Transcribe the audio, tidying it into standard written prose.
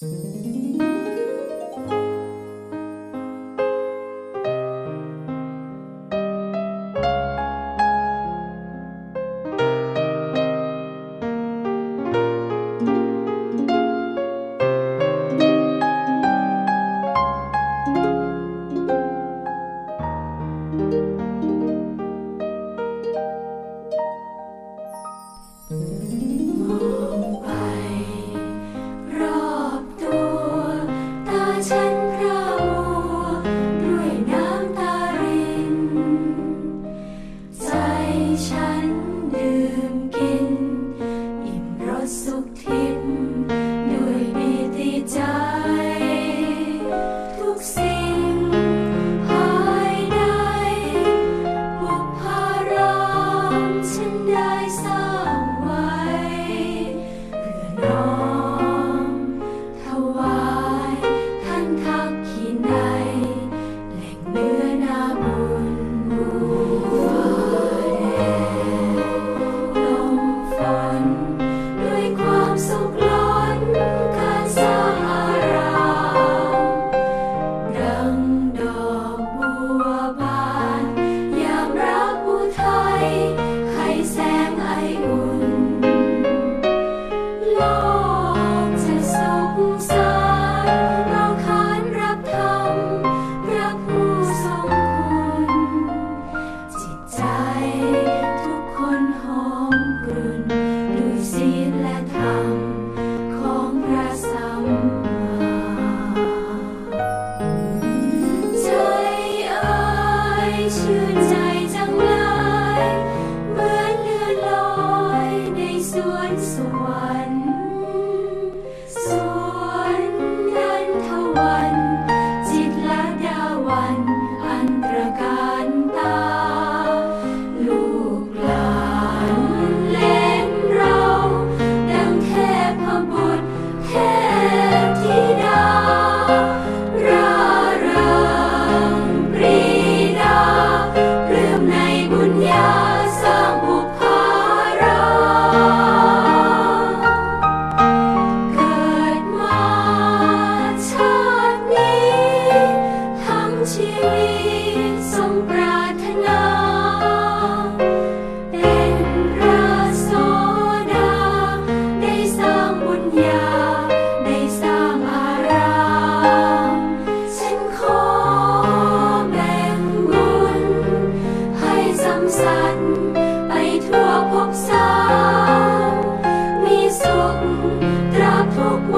ทุกวัน